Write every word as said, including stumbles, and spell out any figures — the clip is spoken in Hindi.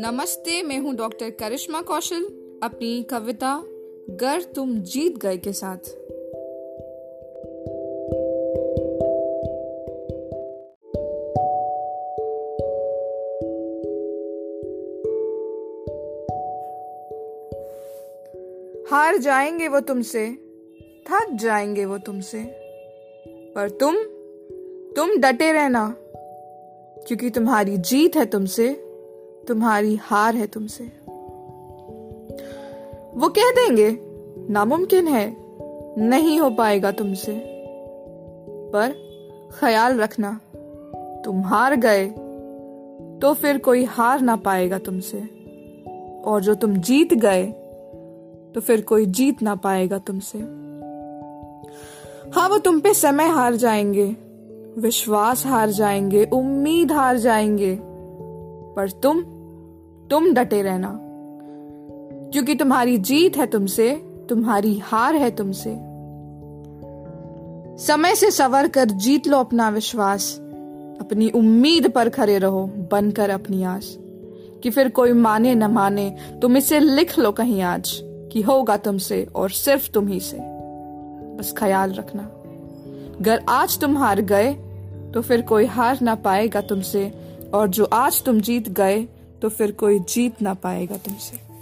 नमस्ते, मैं हूँ डॉक्टर करिश्मा कौशल अपनी कविता गर तुम जीत गए के साथ। हार जाएंगे वो तुमसे, थक जाएंगे वो तुमसे, पर तुम तुम डटे रहना, क्योंकि तुम्हारी जीत है तुमसे, तुम्हारी हार है तुमसे। वो कह देंगे नामुमकिन है, नहीं हो पाएगा तुमसे, पर ख्याल रखना तुम हार गए तो फिर कोई हार ना पाएगा तुमसे, और जो तुम जीत गए तो फिर कोई जीत ना पाएगा तुमसे। हाँ, वो तुम पे समय हार जाएंगे, विश्वास हार जाएंगे, उम्मीद हार जाएंगे, पर तुम तुम डटे रहना, क्योंकि तुम्हारी जीत है तुमसे, तुम्हारी हार है तुमसे। समय से सवर कर जीत लो अपना विश्वास, अपनी उम्मीद पर खड़े रहो बनकर अपनी आस, कि फिर कोई माने न माने तुम इसे लिख लो कहीं आज, कि होगा तुमसे और सिर्फ तुम ही से। बस ख्याल रखना अगर आज तुम हार गए तो फिर कोई हार ना पाएगा तुमसे, और जो आज तुम जीत गए तो फिर कोई जीत ना पाएगा तुमसे।